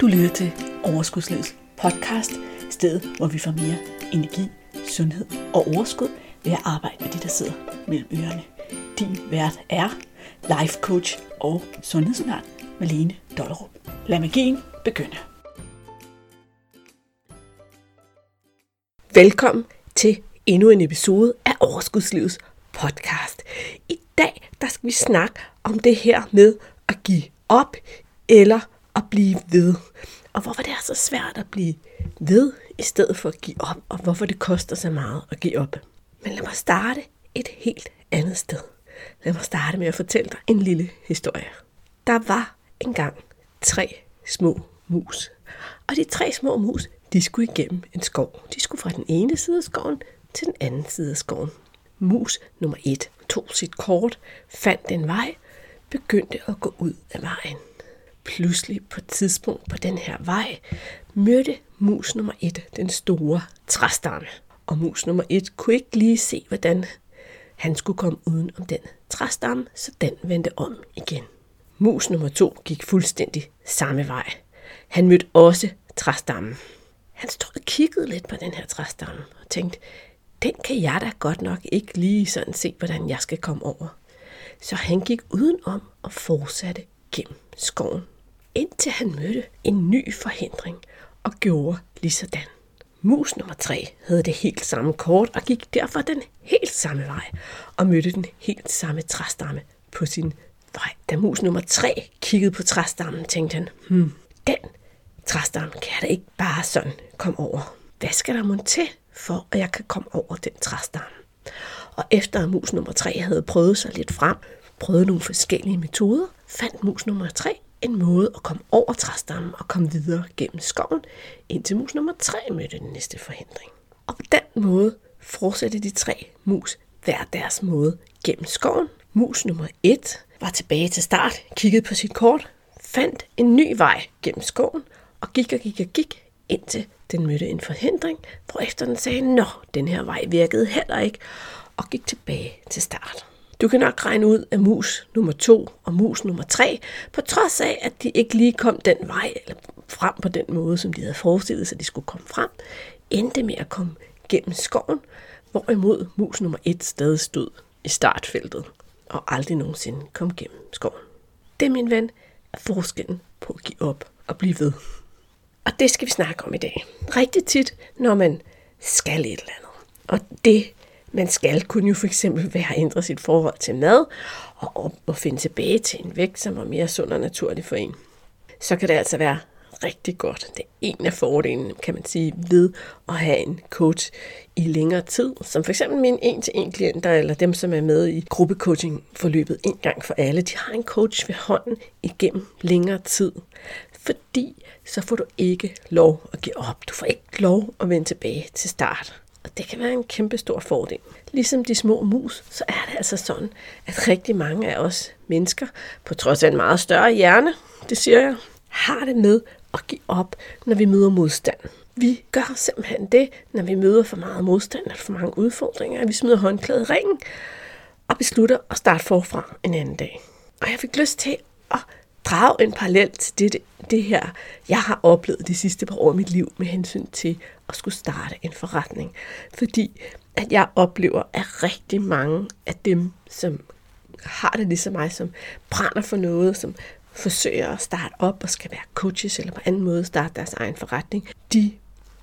Du lytter til Overskudslivets podcast, stedet hvor vi får mere energi, sundhed og overskud ved at arbejde med de, der sidder mellem ørerne. Din vært er life coach og sundhedsundern Malene Dollerup. Lad magien begynde. Velkommen til endnu en episode af Overskudslivets podcast. I dag der skal vi snakke om det her med at give op eller at blive ved. Og hvorfor det er så svært at blive ved i stedet for at give op. Og hvorfor det koster så meget at give op. Men lad mig starte et helt andet sted. Lad mig starte med at fortælle dig en lille historie. Der var engang 3 små mus. Og de 3 små mus, de skulle igennem en skov. De skulle fra den ene side af skoven til den anden side af skoven. Mus nummer 1 tog sit kort, fandt en vej, begyndte at gå ud af vejen. Pludselig på et tidspunkt på den her vej, mødte mus nummer 1 den store træstamme. Og mus nummer 1 kunne ikke lige se, hvordan han skulle komme uden om den træstamme, så den vendte om igen. Mus nummer 2 gik fuldstændig samme vej. Han mødte også træstammen. Han stod og kiggede lidt på den her træstamme og tænkte, den kan jeg da godt nok ikke lige sådan se, hvordan jeg skal komme over. Så han gik udenom og fortsatte gennem skoven, indtil han mødte en ny forhindring og gjorde ligesådan. Mus nummer 3 havde det helt samme kort og gik derfor den helt samme vej og mødte den helt samme træstamme på sin vej. Da mus nummer 3 kiggede på træstammen, tænkte han, den træstamme kan jeg da ikke bare sådan komme over. Hvad skal der mon til, for at jeg kan komme over den træstamme? Og efter at mus nummer 3 havde prøvet sig lidt frem, prøvede nogle forskellige metoder, fandt mus nummer 3 en måde at komme over træstammen og komme videre gennem skoven, indtil mus nummer 3 mødte den næste forhindring. Og på den måde fortsatte de 3 mus hver deres måde gennem skoven. Mus nummer 1 var tilbage til start, kiggede på sit kort, fandt en ny vej gennem skoven og gik, indtil den mødte en forhindring, hvorefter den sagde, nå, den her vej virkede heller ikke, og gik tilbage til start. Du kan nok regne ud, at mus nummer 2 og mus nummer 3, på trods af, at de ikke lige kom den vej eller frem på den måde, som de havde forestillet sig, de skulle komme frem, endte med at komme gennem skoven, hvorimod mus nummer 1 stadig stod i startfeltet og aldrig nogensinde kom gennem skoven. Det, min ven, er forskellen på at give op og blive ved. Og det skal vi snakke om i dag. Rigtig tit, når man skal et eller andet. Og det man skal, kunne jo for eksempel være at ændre sit forhold til mad og finde tilbage til en vægt, som er mere sund og naturlig for en. Så kan det altså være rigtig godt. Det er en af fordelene, kan man sige, ved at have en coach i længere tid. Som for eksempel mine 1-til-1 klienter, eller dem, som er med i gruppecoaching-forløbet en gang for alle. De har en coach ved hånden igennem længere tid. Fordi så får du ikke lov at give op. Du får ikke lov at vende tilbage til start. Og det kan være en kæmpe stor fordel. Ligesom de små mus, så er det altså sådan, at rigtig mange af os mennesker, på trods af en meget større hjerne, det siger jeg, har det med at give op, når vi møder modstand. Vi gør simpelthen det, når vi møder for meget modstand eller for mange udfordringer, at vi smider håndklædet i ringen og beslutter at starte forfra en anden dag. Og jeg fik lyst til at drage en parallel til det her, jeg har oplevet de sidste par år i mit liv med hensyn til at skulle starte en forretning. Fordi at jeg oplever, at rigtig mange af dem, som har det ligesom mig, som brænder for noget, som forsøger at starte op og skal være coaches eller på anden måde starte deres egen forretning, de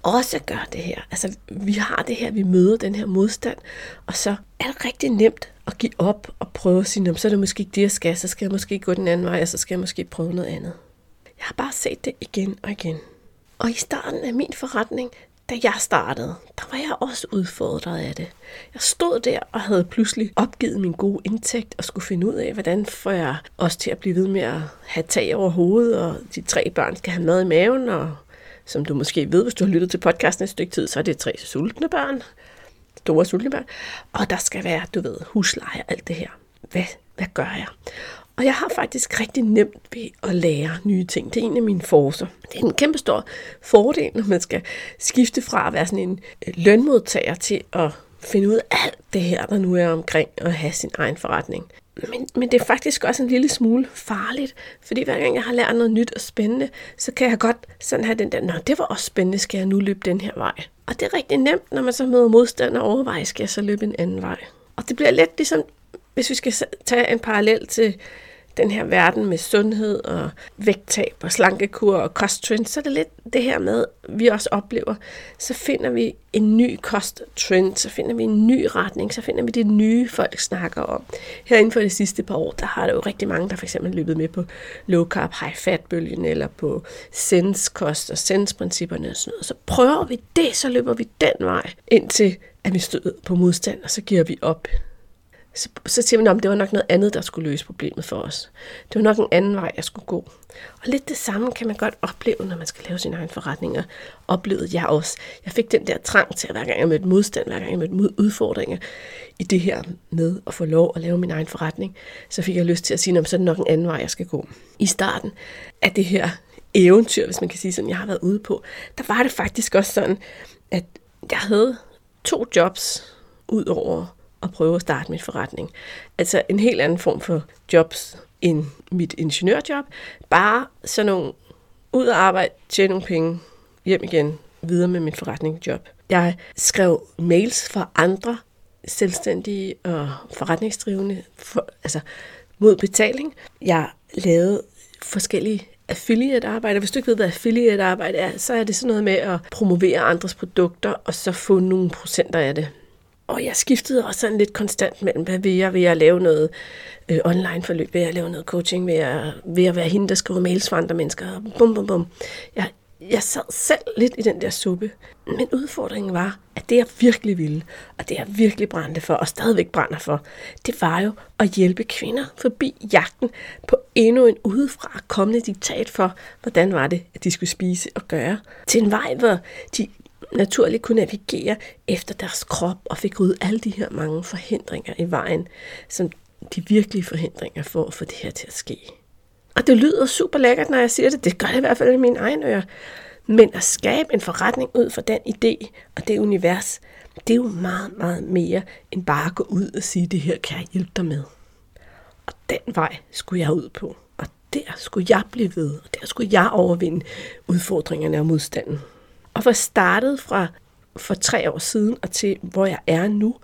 også gør det her. Altså vi har det her, vi møder den her modstand, og så er det rigtig nemt at give op og prøve at sige, så er det måske ikke det, jeg skal, så skal jeg måske gå den anden vej, og så skal jeg måske prøve noget andet. Jeg har bare set det igen og igen. Og i starten af min forretning, da jeg startede, der var jeg også udfordret af det. Jeg stod der og havde pludselig opgivet min gode indtægt og skulle finde ud af, hvordan får jeg også til at blive ved med at have tag over hovedet, og de 3 børn skal have mad i maven, og som du måske ved, hvis du har lyttet til podcasten et stykke tid, så er det 3 sultne børn. Store sultne børn. Og der skal være, du ved, husleje og alt det her. Hvad gør jeg? Og jeg har faktisk rigtig nemt ved at lære nye ting. Det er en af mine forcer. Det er en kæmpe stor fordel, når man skal skifte fra at være sådan en lønmodtager til at finde ud af alt det her, der nu er omkring at have sin egen forretning. Men det er faktisk også en lille smule farligt, fordi hver gang jeg har lært noget nyt og spændende, så kan jeg godt sådan have den der, nå, det var også spændende, skal jeg nu løbe den her vej? Og det er rigtig nemt, når man så møder modstand og overvejer, skal jeg så løbe en anden vej? Og det bliver let ligesom, hvis vi skal tage en parallel til den her verden med sundhed og vægttab og slankekur og kosttrend, så er det lidt det her med, vi også oplever, så finder vi en ny kosttrend, så finder vi en ny retning, så finder vi det nye, folk snakker om. Her inden for de sidste par år, der har der jo rigtig mange, der fx løbet med på low carb, high fat bølgen eller på sense-kost og sense-principperne og sådan noget. Så prøver vi det, så løber vi den vej, indtil at vi støder på modstand, og så giver vi op. Så siger man, at det var nok noget andet, der skulle løse problemet for os. Det var nok en anden vej, jeg skulle gå. Og lidt det samme kan man godt opleve, når man skal lave sine egne forretninger. Oplevede jeg også. Jeg fik den der trang til, at hver gang jeg mødte modstand, hver gang jeg mødte udfordringer i det her med at få lov at lave min egen forretning, så fik jeg lyst til at sige, at så er det nok en anden vej, jeg skal gå. I starten af det her eventyr, hvis man kan sige sådan, jeg har været ude på, der var det faktisk også sådan, at jeg havde 2 jobs ud over at prøve at starte mit forretning. Altså en helt anden form for jobs end mit ingeniørjob. Bare sådan nogle ud og arbejde, tjene nogle penge, hjem igen, videre med mit forretningsjob. Jeg skrev mails for andre selvstændige og forretningsdrivende, altså mod betaling. Jeg lavede forskellige affiliate-arbejde. Hvis du ikke ved, hvad affiliate-arbejde er, så er det sådan noget med at promovere andres produkter og så få nogle procenter af det. Og jeg skiftede også sådan lidt konstant mellem, hvad vil jeg? Vil jeg lave noget online-forløb? Vil jeg lave noget coaching? Vil jeg være hende, der skriver mails for andre mennesker? Bum, bum, bum. Jeg sad selv lidt i den der suppe. Men udfordringen var, at det jeg virkelig ville, og det jeg virkelig brændte for, og stadigvæk brænder for, det var jo at hjælpe kvinder forbi jagten på endnu en udefra kommende diktat for, hvordan var det, at de skulle spise og gøre. Til en vej, hvor de naturligt kunne navigere efter deres krop og fik ud alle de her mange forhindringer i vejen, som de virkelige forhindringer for at få det her til at ske. Og det lyder super lækkert, når jeg siger det. Det gør det i hvert fald i mine egne ører. Men at skabe en forretning ud fra den idé og det univers, det er jo meget, meget mere end bare at gå ud og sige, det her kan jeg hjælpe dig med. Og den vej skulle jeg ud på. Og der skulle jeg blive ved. Og der skulle jeg overvinde udfordringerne og modstanden. Og for startet fra for 3 år siden og til, hvor jeg er nu,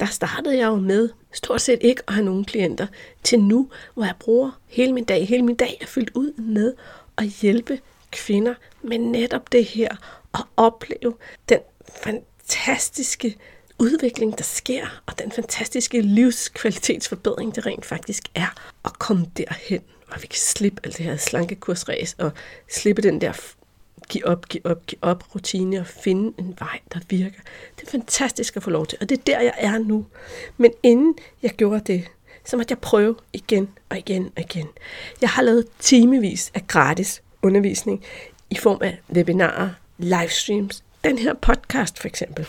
der startede jeg jo med stort set ikke at have nogen klienter til nu, hvor jeg bruger hele min dag. Hele min dag er fyldt ud med at hjælpe kvinder med netop det her og opleve den fantastiske udvikling, der sker, og den fantastiske livskvalitetsforbedring, det rent faktisk er at komme derhen, og vi kan slippe alt det her slankekursræs og slippe den der give op rutine og finde en vej, der virker. Det er fantastisk at få lov til, og det er der, jeg er nu. Men inden jeg gjorde det, så måtte jeg prøve igen og igen og igen. Jeg har lavet timevis af gratis undervisning i form af webinarer, livestreams, den her podcast for eksempel.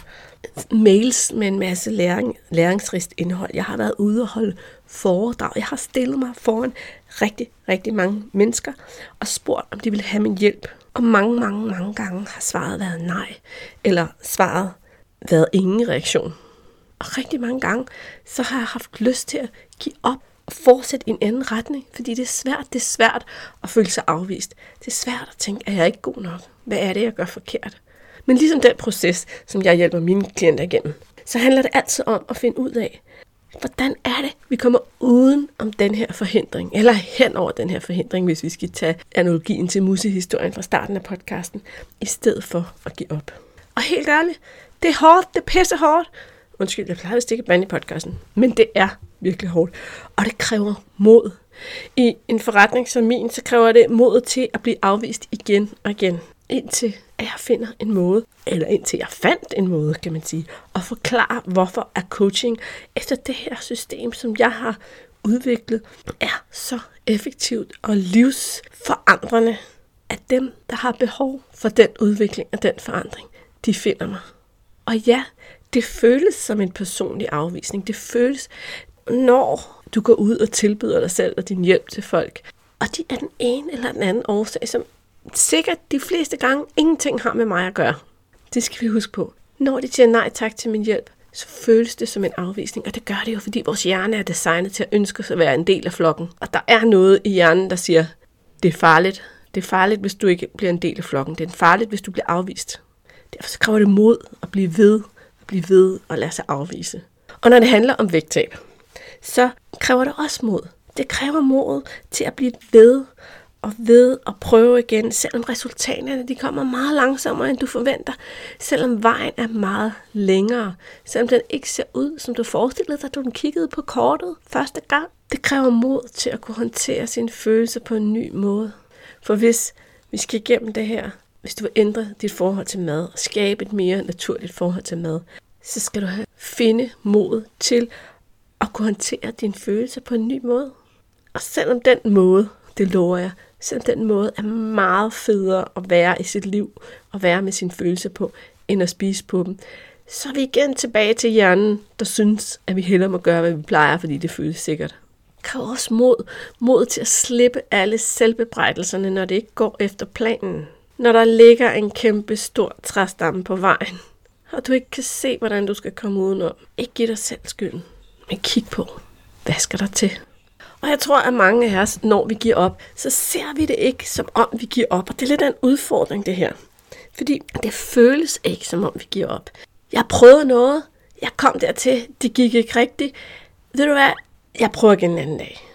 Mails med en masse læringsrigt indhold. Jeg har været ude og holde foredrag. Jeg har stillet mig foran rigtig, rigtig mange mennesker og spurgt, om de ville have min hjælp. Og mange, mange, mange gange har svaret været nej, eller svaret været ingen reaktion. Og rigtig mange gange, så har jeg haft lyst til at give op og fortsætte i en anden retning, fordi det er svært at føle sig afvist. Det er svært at tænke, er jeg ikke god nok? Hvad er det, jeg gør forkert? Men ligesom den proces, som jeg hjælper mine klienter igennem, så handler det altid om at finde ud af, hvordan er det, vi kommer uden om den her forhindring, eller hen over den her forhindring, hvis vi skal tage analogien til musehistorien fra starten af podcasten, i stedet for at give op. Og helt ærligt, det er hårdt, det er pisse hårdt. Undskyld, jeg plejer vist ikke at bande i podcasten, men det er virkelig hårdt, og det kræver mod. I en forretning som min, så kræver det mod til at blive afvist igen og igen, indtil jeg finder en måde, eller indtil jeg fandt en måde, kan man sige, at forklare, hvorfor er coaching efter det her system, som jeg har udviklet, er så effektivt og livsforandrende, at dem, der har behov for den udvikling og den forandring, de finder mig. Og ja, det føles som en personlig afvisning. Det føles, når du går ud og tilbyder dig selv og din hjælp til folk, og de er den ene eller den anden årsag, som sikkert de fleste gange ingenting har med mig at gøre. Det skal vi huske på. Når de siger nej tak til min hjælp, så føles det som en afvisning. Og det gør det jo, fordi vores hjerne er designet til at ønske sig at være en del af flokken. Og der er noget i hjernen, der siger, det er farligt. Det er farligt, hvis du ikke bliver en del af flokken. Det er farligt, hvis du bliver afvist. Derfor så kræver det mod at blive ved og lade sig afvise. Og når det handler om vægttab, så kræver det også mod. Det kræver mod til at blive ved og prøve igen, selvom resultaterne de kommer meget langsommere, end du forventer. Selvom vejen er meget længere. Selvom den ikke ser ud, som du forestillede dig, da du kiggede på kortet første gang. Det kræver mod til at kunne håndtere sine følelser på en ny måde. For hvis vi skal igennem det her, hvis du vil ændre dit forhold til mad og skabe et mere naturligt forhold til mad, så skal du finde mod til at kunne håndtere dine følelser på en ny måde. Og selvom den måde, det lover jeg, selvom den måde er meget federe at være i sit liv og være med sine følelser på, end at spise på dem, så er vi igen tilbage til hjernen, der synes, at vi hellere må gøre, hvad vi plejer, fordi det føles sikkert. Det kræver også mod til at slippe alle selvbebrejdelserne, når det ikke går efter planen. Når der ligger en kæmpe stor træstamme på vejen, og du ikke kan se, hvordan du skal komme udenom. Ikke give dig selv skylden, men kig på, hvad skal der til? Og jeg tror, at mange af os, når vi giver op, så ser vi det ikke, som om vi giver op. Og det er lidt en udfordring, det her. Fordi det føles ikke, som om vi giver op. Jeg prøvede noget, jeg kom dertil, det gik ikke rigtigt. Ved du hvad? Jeg prøver igen en anden dag.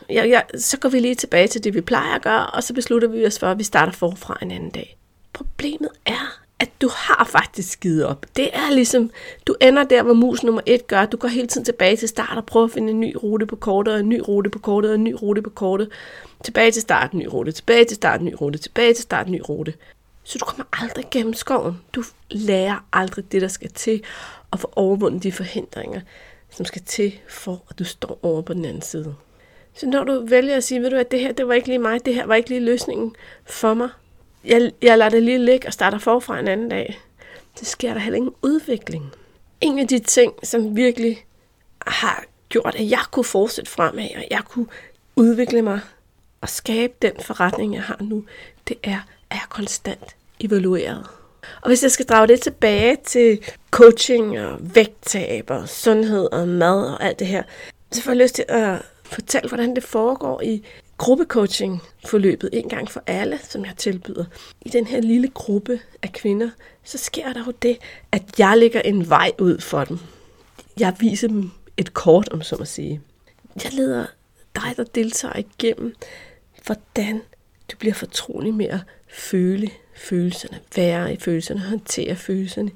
Så går vi lige tilbage til det, vi plejer at gøre, og så beslutter vi os for, at vi starter forfra en anden dag. Problemet er, at du har faktisk givet op. Det er ligesom, du ender der, hvor mus nummer 1 gør. Du går hele tiden tilbage til start og prøver at finde en ny rute på kortet, og en ny rute på kortet, og en ny rute på kortet. Tilbage til start, en ny rute, tilbage til start, en ny rute, tilbage til start, en ny rute. Så du kommer aldrig gennem skoven. Du lærer aldrig det, der skal til, og får overvundet de forhindringer, som skal til for, at du står over på den anden side. Så når du vælger at sige, ved du at det her, det var ikke lige mig, det her var ikke lige løsningen for mig, jeg lader det lige ligge og starter forfra en anden dag, så sker der heller ingen udvikling. En af de ting, som virkelig har gjort, at jeg kunne fortsætte fremad, og jeg kunne udvikle mig og skabe den forretning, jeg har nu, det er, at jeg er konstant evalueret. Og hvis jeg skal drage det tilbage til coaching og vægttab og sundhed og mad og alt det her, så får jeg lyst til at fortælle, hvordan det foregår i gruppecoaching-forløbet en gang for alle, som jeg tilbyder. I den her lille gruppe af kvinder, så sker der jo det, at jeg lægger en vej ud for dem. Jeg viser dem et kort, om så må sige. Jeg leder dig, der deltager igennem, hvordan du bliver fortrolig med at føle følelserne, være i følelserne, håndtere følelserne,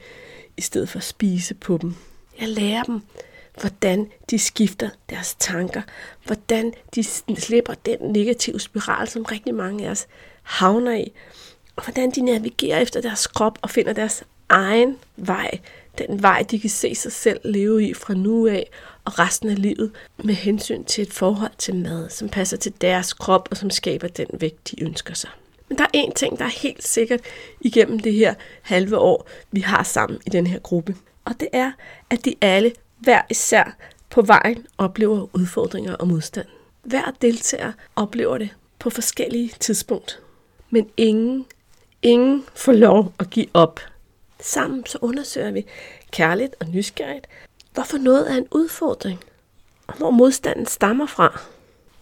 i stedet for at spise på dem. Jeg lærer dem, hvordan de skifter deres tanker, hvordan de slipper den negative spiral, som rigtig mange af os havner i, og hvordan de navigerer efter deres krop og finder deres egen vej, den vej, de kan se sig selv leve i fra nu af og resten af livet, med hensyn til et forhold til mad, som passer til deres krop og som skaber den vægt, de ønsker sig. Men der er en ting, der er helt sikkert igennem det her halve år, vi har sammen i den her gruppe. Og det er, at de alle, hver især på vejen, oplever udfordringer og modstand. Hver deltager oplever det på forskellige tidspunkter. Men ingen får lov at give op. Sammen så undersøger vi kærligt og nysgerrigt, hvorfor noget er en udfordring, og hvor modstanden stammer fra.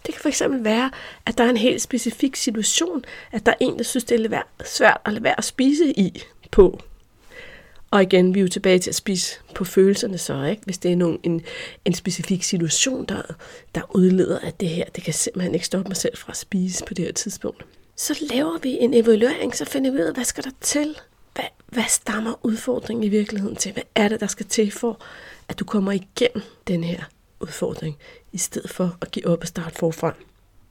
Det kan fx være, at der er en helt specifik situation, at der er en, der synes, det er svært at lade være at spise i på. Og igen, vi er jo tilbage til at spise på følelserne så, ikke? Hvis det er en specifik situation, der udleder af det her, det kan simpelthen ikke stoppe mig selv fra at spise på det her tidspunkt. Så laver vi en evaluering, så finder vi ud af, hvad skal der til? Hvad stammer udfordringen i virkeligheden til? Hvad er det, der skal til for, at du kommer igennem den her udfordring, i stedet for at give op og starte forfra?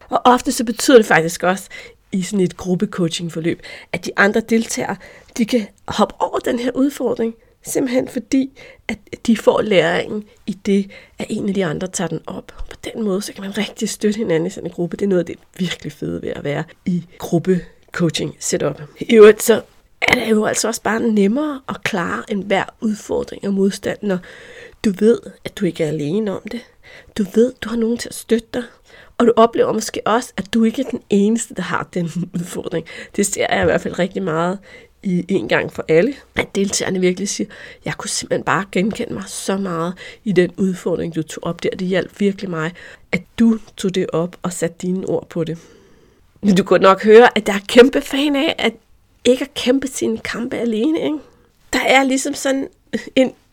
Og ofte så betyder det faktisk også, i sådan et gruppecoaching-forløb, at de andre deltagere, de kan hoppe over den her udfordring, simpelthen fordi, at de får læringen i det, at en af de andre tager den op. På den måde, så kan man rigtig støtte hinanden i sådan en gruppe. Det er noget af det virkelig fede ved at være i gruppecoaching-setup. I øvrigt så er det jo altså også bare nemmere at klare enhver udfordring og modstand, når du ved, at du ikke er alene om det. Du ved, du har nogen til at støtte dig. Og du oplever måske også, at du ikke er den eneste, der har den udfordring. Det ser jeg i hvert fald rigtig meget i en gang for alle, at deltagerne virkelig siger, jeg kunne simpelthen bare genkende mig så meget i den udfordring, du tog op der. Det hjalp virkelig mig, at du tog det op og satte dine ord på det. Men du kan nok høre, at jeg er kæmpe fan af, at ikke at kæmpe sine kampe alene, ikke? Der er ligesom sådan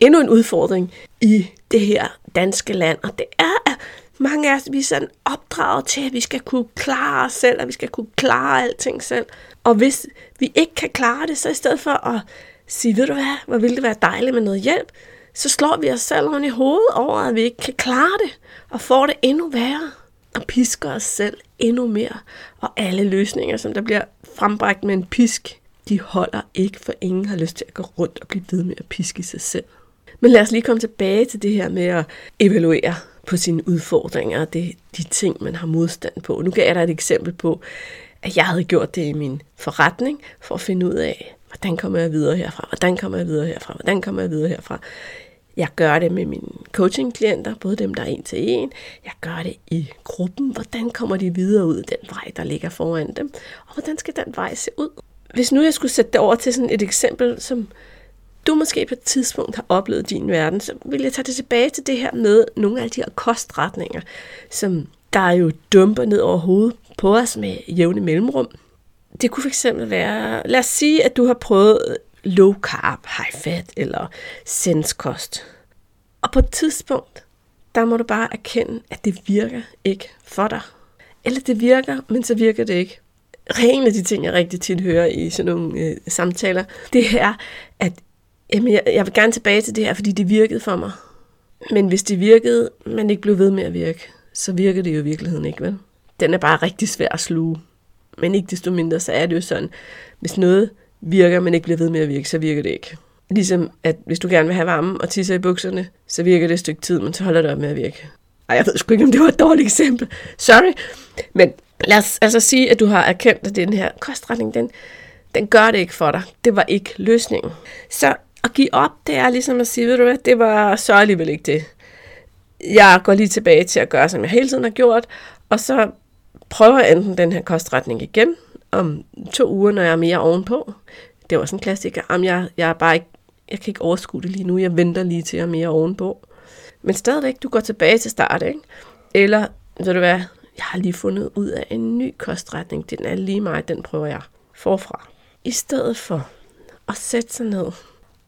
endnu en udfordring i det her danske land, og det er, at mange af os, vi er sådan opdraget til, at vi skal kunne klare os selv, og vi skal kunne klare alting selv. Og hvis vi ikke kan klare det, så i stedet for at sige, ved du hvad, hvor ville det være dejligt med noget hjælp, så slår vi os selv oven i hovedet over, at vi ikke kan klare det, og får det endnu værre, og pisker os selv endnu mere. Og alle løsninger, som der bliver frembragt med en pisk, de holder ikke, for ingen har lyst til at gå rundt og blive ved med at piske sig selv. Men lad os lige komme tilbage til det her med at evaluere på sine udfordringer, og det er de ting, man har modstand på. Nu gav jeg dig et eksempel på, at jeg havde gjort det i min forretning, for at finde ud af, hvordan kommer jeg videre herfra, Jeg gør det med mine coaching-klienter, både dem, der er en til en. Jeg gør det i gruppen. Hvordan kommer de videre ud den vej, der ligger foran dem? Og hvordan skal den vej se ud? Hvis nu jeg skulle sætte det over til sådan et eksempel, som du måske på et tidspunkt har oplevet i din verden, så vil jeg tage det tilbage til det her med nogle af de her kostretninger, som der jo dumper ned over hovedet på os med jævne mellemrum. Det kunne fx være, lad os sige, at du har prøvet low carb, high fat eller senskost. Og på et tidspunkt, der må du bare erkende, at det virker ikke for dig. Eller det virker, men så virker det ikke. En af de ting, jeg rigtig tit hører i sådan nogle samtaler, det er, at jeg vil gerne tilbage til det her, fordi det virkede for mig. Men hvis det virkede, men ikke blev ved med at virke, så virker det jo i virkeligheden ikke, vel? Den er bare rigtig svær at sluge. Men ikke desto mindre, så er det jo sådan, hvis noget virker, men ikke bliver ved med at virke, så virker det ikke. Ligesom at hvis du gerne vil have varme og tisser i bukserne, så virker det et stykke tid, men så holder det op med at virke. Ej, jeg ved sgu ikke, om det var et dårligt eksempel. Sorry. Men lad os altså sige, at du har erkendt, at den her kostretning, den gør det ikke for dig. Det var ikke løsningen. Så at give op, det er ligesom at sige, ved du hvad, det var så alligevel ikke det. Jeg går lige tilbage til at gøre, som jeg hele tiden har gjort, og så prøver jeg enten den her kostretning igen, om 2 uger, når jeg er mere ovenpå. Det var sådan en klassiker. Jeg kan ikke overskue det lige nu. Jeg venter lige til jeg er mere ovenpå. Men stadigvæk, du går tilbage til start, ikke? Eller, ved du hvad, jeg har lige fundet ud af en ny kostretning. Den er lige mig, den prøver jeg forfra. I stedet for at sætte sig ned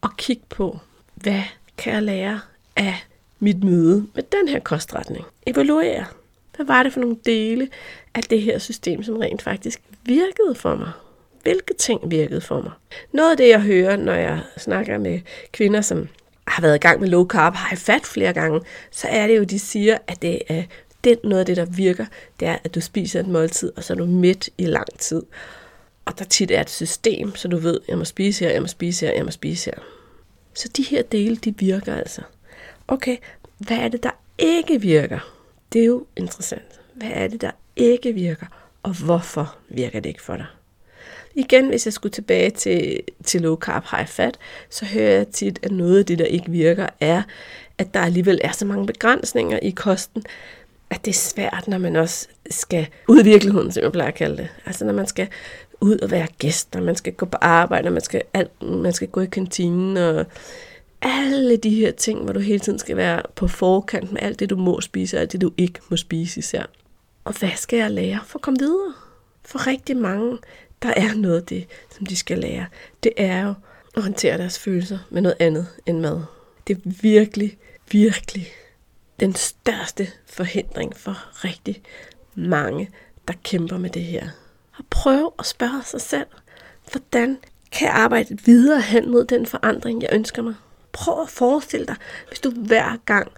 og kigge på, hvad kan jeg lære af mit møde med den her kostretning? Evaluere. Hvad var det for nogle dele af det her system, som rent faktisk virkede for mig? Hvilke ting virkede for mig? Noget af det, jeg hører, når jeg snakker med kvinder, som har været i gang med low carb, high fat flere gange, så er det jo, de siger, at det er noget af det, der virker, det er, at du spiser et måltid, og så er du mæt i lang tid. Og der tit er et system, så du ved, jeg må spise her, jeg må spise her. Så de her dele, de virker altså. Okay, hvad er det, der ikke virker? Det er jo interessant. Hvad er det, der ikke virker? Og hvorfor virker det ikke for dig? Igen, hvis jeg skulle tilbage til low carb, high fat, så hører jeg tit, at noget af det, der ikke virker, er, at der alligevel er så mange begrænsninger i kosten, at det er svært, når man også skal ud i virkeligheden, som jeg plejer at kalde det. Altså når man skal ud og være gæst, når man skal gå på arbejde, når man skal gå i kantinen og alle de her ting, hvor du hele tiden skal være på forkant med alt det, du må spise, og alt det, du ikke må spise især. Og hvad skal jeg lære for at komme videre? For rigtig mange, der er noget af det, som de skal lære. Det er jo at håndtere deres følelser med noget andet end mad. Det er virkelig, virkelig den største forhindring for rigtig mange, der kæmper med det her. Og prøv at spørge sig selv, hvordan kan jeg arbejde videre hen mod den forandring, jeg ønsker mig? Prøv at forestille dig, hvis du hver gang,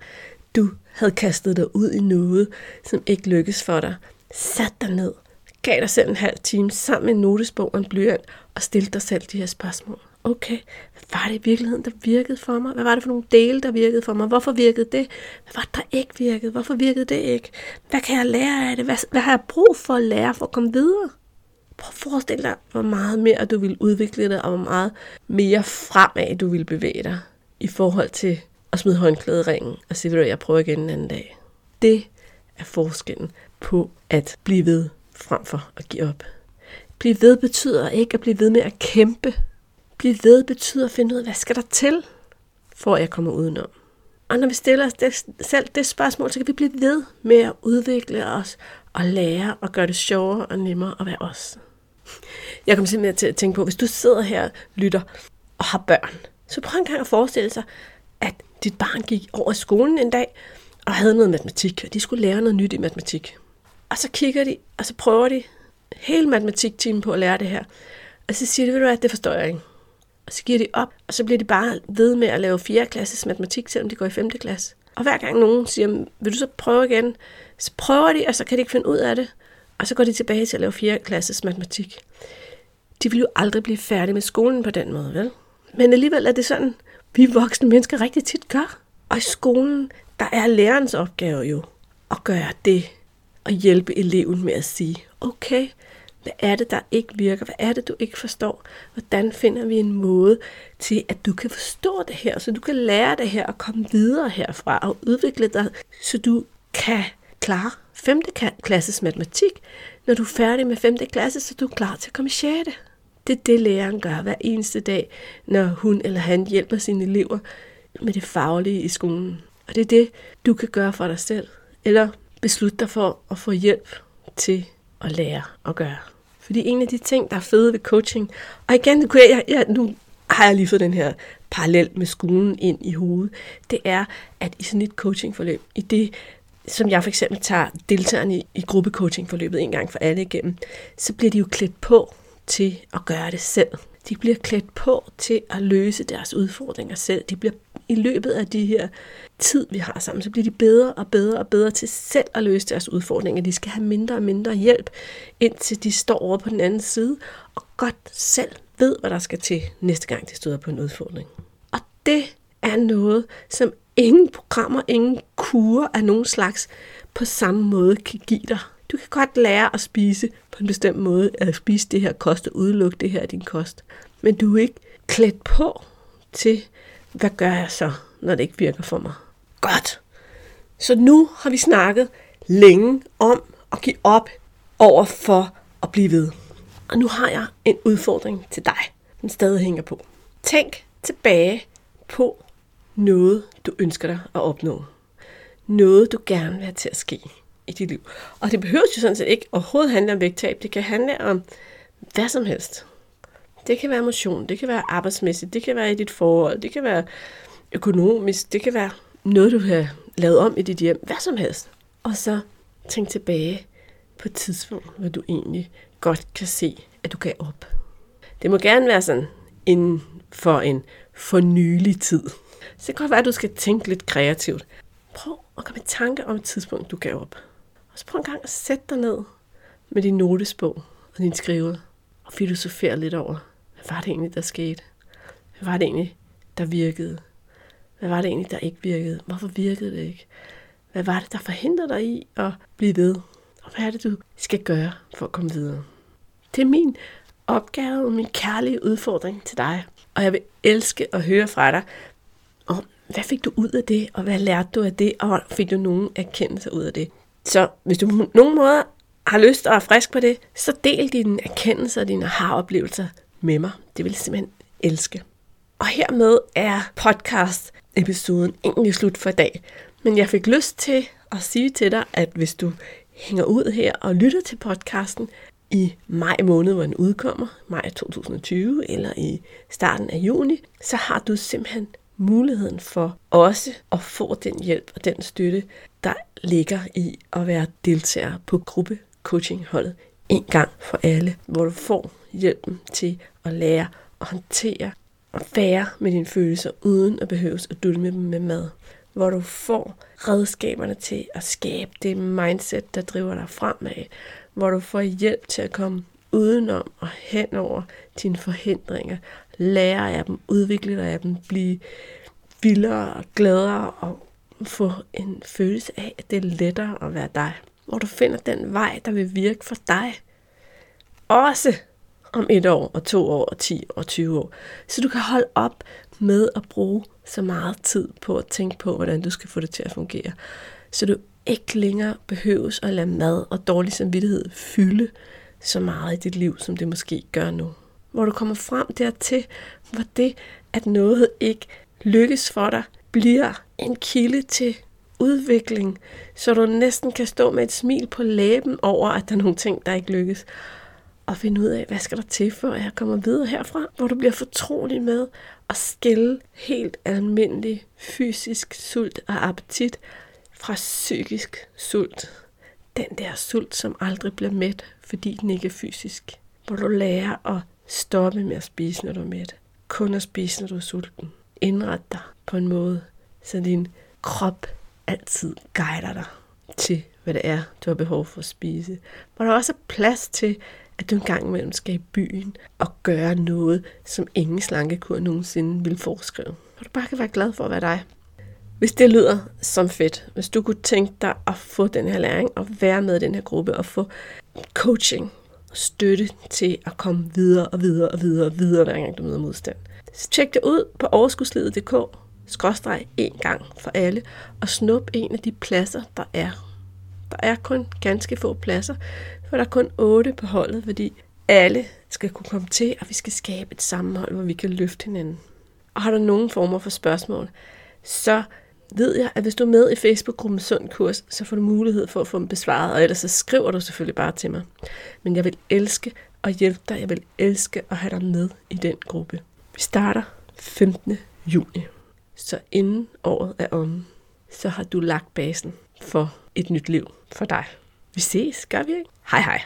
du havde kastet dig ud i noget, som ikke lykkes for dig, sat dig ned, gav dig selv en halv time sammen med en notesbog og en blyant, og stille dig selv de her spørgsmål. Okay, hvad var det i virkeligheden, der virkede for mig? Hvad var det for nogle dele, der virkede for mig? Hvorfor virkede det? Hvad var det, der ikke virkede? Hvorfor virkede det ikke? Hvad kan jeg lære af det? Hvad har jeg brug for at lære for at komme videre? Prøv at forestille dig, hvor meget mere du vil udvikle dig, og hvor meget mere fremad du vil bevæge dig i forhold til at smide håndklædet i ringen og sige, ved du, jeg prøver igen en anden dag. Det er forskellen på at blive ved frem for at give op. Blive ved betyder ikke at blive ved med at kæmpe. Blive ved betyder at finde ud af, hvad skal der til, for at jeg kommer udenom. Og når vi stiller os selv det spørgsmål, så kan vi blive ved med at udvikle os og lære og gøre det sjovere og nemmere at være os. Jeg kommer simpelthen til at tænke på, hvis du sidder her og lytter og har børn, så prøv engang at forestille sig, at dit barn gik over i skolen en dag og havde noget matematik, og de skulle lære noget nyt i matematik. Og så kigger de, og så prøver de hele matematiktimen på at lære det her. Og så siger de, ved du hvad, det forstår jeg ikke. Og så giver de op, og så bliver de bare ved med at lave 4. klasses matematik, selvom de går i 5. klasse. Og hver gang nogen siger, vil du så prøve igen? Så prøver de, og så kan de ikke finde ud af det. Og så går de tilbage til at lave 4. klasses matematik. De vil jo aldrig blive færdige med skolen på den måde, vel? Men alligevel er det sådan, vi voksne mennesker rigtig tit gør. Og i skolen, der er lærerens opgave jo at gøre det. Og hjælpe eleven med at sige, okay, hvad er det, der ikke virker? Hvad er det, du ikke forstår? Hvordan finder vi en måde til, at du kan forstå det her, så du kan lære det her og komme videre herfra og udvikle dig, så du kan klare 5. klasses matematik, når du er færdig med 5. klasse, så du er klar til at komme i 6. Det er det, læreren gør hver eneste dag, når hun eller han hjælper sine elever med det faglige i skolen. Og det er det, du kan gøre for dig selv. Eller beslut dig for at få hjælp til at lære at gøre. Fordi en af de ting, der er fede ved coaching, og igen, nu har jeg lige fået den her parallel med skolen ind i hovedet, det er, at i sådan et coachingforløb, i det, som jeg for eksempel tager deltagerne i gruppecoachingforløbet en gang for alle igennem, så bliver de jo klædt på til at gøre det selv. De bliver klædt på til at løse deres udfordringer selv. De bliver i løbet af de her tid, vi har sammen, så bliver de bedre og bedre og bedre til selv at løse deres udfordringer. De skal have mindre og mindre hjælp, indtil de står over på den anden side og godt selv ved, hvad der skal til næste gang, de støder på en udfordring. Og det er noget, som ingen programmer, ingen kurer af nogen slags på samme måde kan give dig. Du kan godt lære at spise på en bestemt måde, at spise det her kost og udelukke det her af din kost. Men du er ikke klædt på til, hvad gør jeg så, når det ikke virker for mig? Godt! Så nu har vi snakket længe om at give op over for at blive ved. Og nu har jeg en udfordring til dig, som stadig hænger på. Tænk tilbage på noget, du ønsker dig at opnå. Noget, du gerne vil have til at ske i dit liv. Og det behøver jo sådan set ikke overhovedet handle om vægttab. Det kan handle om hvad som helst. Det kan være motion, det kan være arbejdsmæssigt, det kan være i dit forhold, det kan være økonomisk, det kan være noget, du har lavet om i dit hjem, hvad som helst. Og så tænk tilbage på et tidspunkt, hvor du egentlig godt kan se, at du gav op. Det må gerne være sådan inden for en fornyelig tid. Så det kan godt være, at du skal tænke lidt kreativt. Prøv at komme i tanke om et tidspunkt, du gav op. Og så prøv en gang at sætte dig ned med din notesbog og din skriver og filosofere lidt over, hvad var det egentlig, der skete? Hvad var det egentlig, der virkede? Hvad var det egentlig, der ikke virkede? Hvorfor virkede det ikke? Hvad var det, der forhindrede dig i at blive ved? Og hvad er det, du skal gøre for at komme videre? Det er min opgave, min kærlige udfordring til dig. Og jeg vil elske at høre fra dig om, hvad fik du ud af det? Og hvad lærte du af det? Og fik du nogen erkendelser ud af det? Så hvis du på nogen måder har lyst og er frisk på det, så del dine erkendelser og dine aha-oplevelser med mig. Det vil jeg simpelthen elske. Og hermed er podcast-episoden egentlig slut for i dag. Men jeg fik lyst til at sige til dig, at hvis du hænger ud her og lytter til podcasten i maj måned, hvor den udkommer, maj 2020 eller i starten af juni, så har du simpelthen muligheden for også at få den hjælp og den støtte, der ligger i at være deltager på gruppecoachingholdet en gang for alle, hvor du får hjælpen til at lære at håndtere og være med dine følelser, uden at behøves at dulme dem med mad. Hvor du får redskaberne til at skabe det mindset, der driver dig fremad. Hvor du får hjælp til at komme udenom og hen over dine forhindringer. Lære af dem, udvikle dig af dem, blive vildere og gladere og få en følelse af, at det er lettere at være dig. Hvor du finder den vej, der vil virke for dig. Også om 1 år, og 2 år, og 10 og 20 år. Så du kan holde op med at bruge så meget tid på at tænke på, hvordan du skal få det til at fungere. Så du ikke længere behøves at lade mad og dårlig samvittighed fylde så meget i dit liv, som det måske gør nu. hvor du kommer frem dertil, hvor det, at noget ikke lykkes for dig, bliver en kilde til udvikling, så du næsten kan stå med et smil på læben over, at der er nogle ting, der ikke lykkes. Og finde ud af, hvad skal der til, før jeg kommer videre herfra, hvor du bliver fortrolig med at skille helt almindelig fysisk sult og appetit fra psykisk sult. Den der sult, som aldrig bliver mæt, fordi den ikke er fysisk. Hvor du lærer at stoppe med at spise, når du er mæt. Kun at spise, når du er sulten. Indret dig på en måde, så din krop altid guider dig til, hvad det er, du har behov for at spise. Hvor der også er plads til, at du en gang imellem skal i byen og gøre noget, som ingen slankekur nogensinde ville foreskrive. Hvor du bare kan være glad for at være dig. Hvis det lyder som fedt, hvis du kunne tænke dig at få den her læring og være med i den her gruppe og få coaching og støtte til at komme videre, hver gang du møder modstand, så tjek det ud på overskudslivet.dk/en gang for alle og snup en af de pladser, der er. Der er kun ganske få pladser, for der er kun 8 på holdet, fordi alle skal kunne komme til, og vi skal skabe et sammenhold, hvor vi kan løfte hinanden. Og har du nogen former for spørgsmål, så ved jeg, at hvis du er med i Facebook-gruppen Sund Kurs, så får du mulighed for at få dem besvaret, og ellers så skriver du selvfølgelig bare til mig. Men jeg vil elske at hjælpe dig, jeg vil elske at have dig med i den gruppe. Vi starter 15. juni, så inden året er omme, så har du lagt basen for et nyt liv for dig. Vi ses, gør vi ikke? Hej.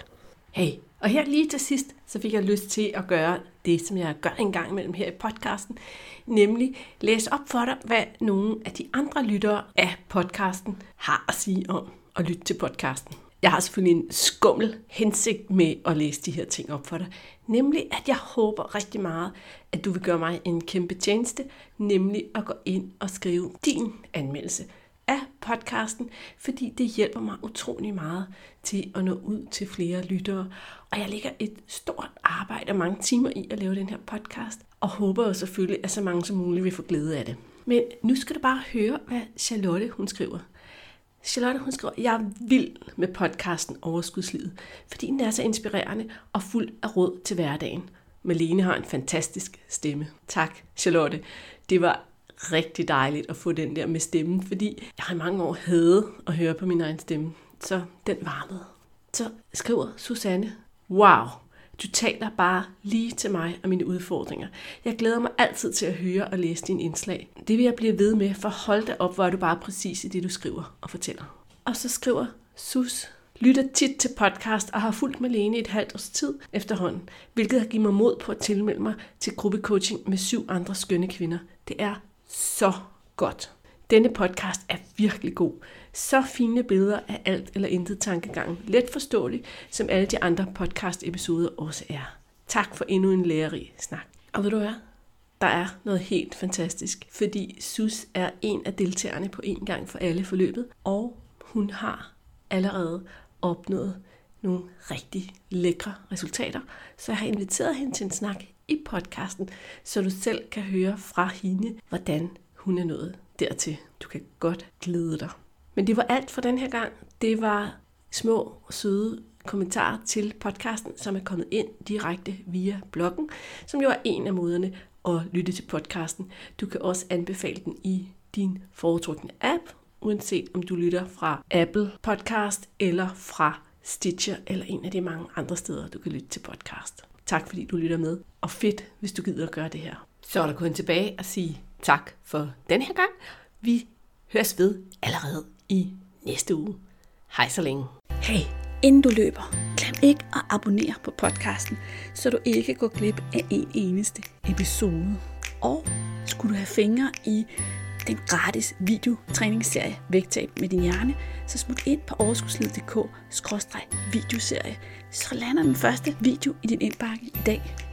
Hey, og her lige til sidst, så fik jeg lyst til at gøre det, som jeg gør en gang imellem her i podcasten, nemlig læse op for dig, hvad nogle af de andre lyttere af podcasten har at sige om at lytte til podcasten. Jeg har selvfølgelig en skummel hensigt med at læse de her ting op for dig, nemlig at jeg håber rigtig meget, at du vil gøre mig en kæmpe tjeneste, nemlig at gå ind og skrive din anmeldelse af podcasten, fordi det hjælper mig utrolig meget til at nå ud til flere lyttere. Og jeg lægger et stort arbejde og mange timer i at lave den her podcast, og håber jo selvfølgelig, at så mange som muligt vil få glæde af det. Men nu skal du bare høre, hvad Charlotte hun skriver. Charlotte hun skriver, jeg er vild med podcasten Overskudslivet, fordi den er så inspirerende og fuld af råd til hverdagen. Malene har en fantastisk stemme. Tak, Charlotte. Det var rigtig dejligt at få den der med stemmen, fordi jeg har i mange år hadet at høre på min egen stemme, så den varmede. Så skriver Susanne, wow, du taler bare lige til mig og mine udfordringer. Jeg glæder mig altid til at høre og læse dine indslag. Det vil jeg blive ved med, for hold da op, hvor er du bare præcis i det, du skriver og fortæller. Og så skriver Sus, lytter tit til podcast og har fulgt Malene et halvt års tid efterhånden, hvilket har givet mig mod på at tilmelde mig til gruppecoaching med 7 andre skønne kvinder. Det er så godt. Denne podcast er virkelig god. Så fine billeder af alt eller intet tankegangen. Let forståelig, som alle de andre podcast-episoder også er. Tak for endnu en lærerig snak. Og ved du hvad? Der er noget helt fantastisk, fordi Sus er en af deltagerne på En Gang for Alle forløbet, og hun har allerede opnået nogle rigtig lækre resultater, så jeg har inviteret hende til en snak i podcasten, så du selv kan høre fra hende, hvordan hun er nået dertil. Du kan godt glæde dig. Men det var alt for den her gang. Det var små, søde kommentarer til podcasten, som er kommet ind direkte via bloggen, som jo er en af måderne at lytte til podcasten. Du kan også anbefale den i din foretrukne app, uanset om du lytter fra Apple Podcast eller fra Stitcher eller en af de mange andre steder, du kan lytte til podcast. Tak fordi du lytter med, og fedt, hvis du gider at gøre det her. Så er der kun tilbage at sige tak for den her gang. Vi høres ved allerede i næste uge. Hej så længe. Hey, inden du løber, glem ikke at abonnere på podcasten, så du ikke går glip af en eneste episode. Og skulle du have fingre i den gratis videotræningsserie Vægtab med din hjerne, så smut ind på overskudslivet.dk/videoserie, så lander den første video i din indbakke i dag.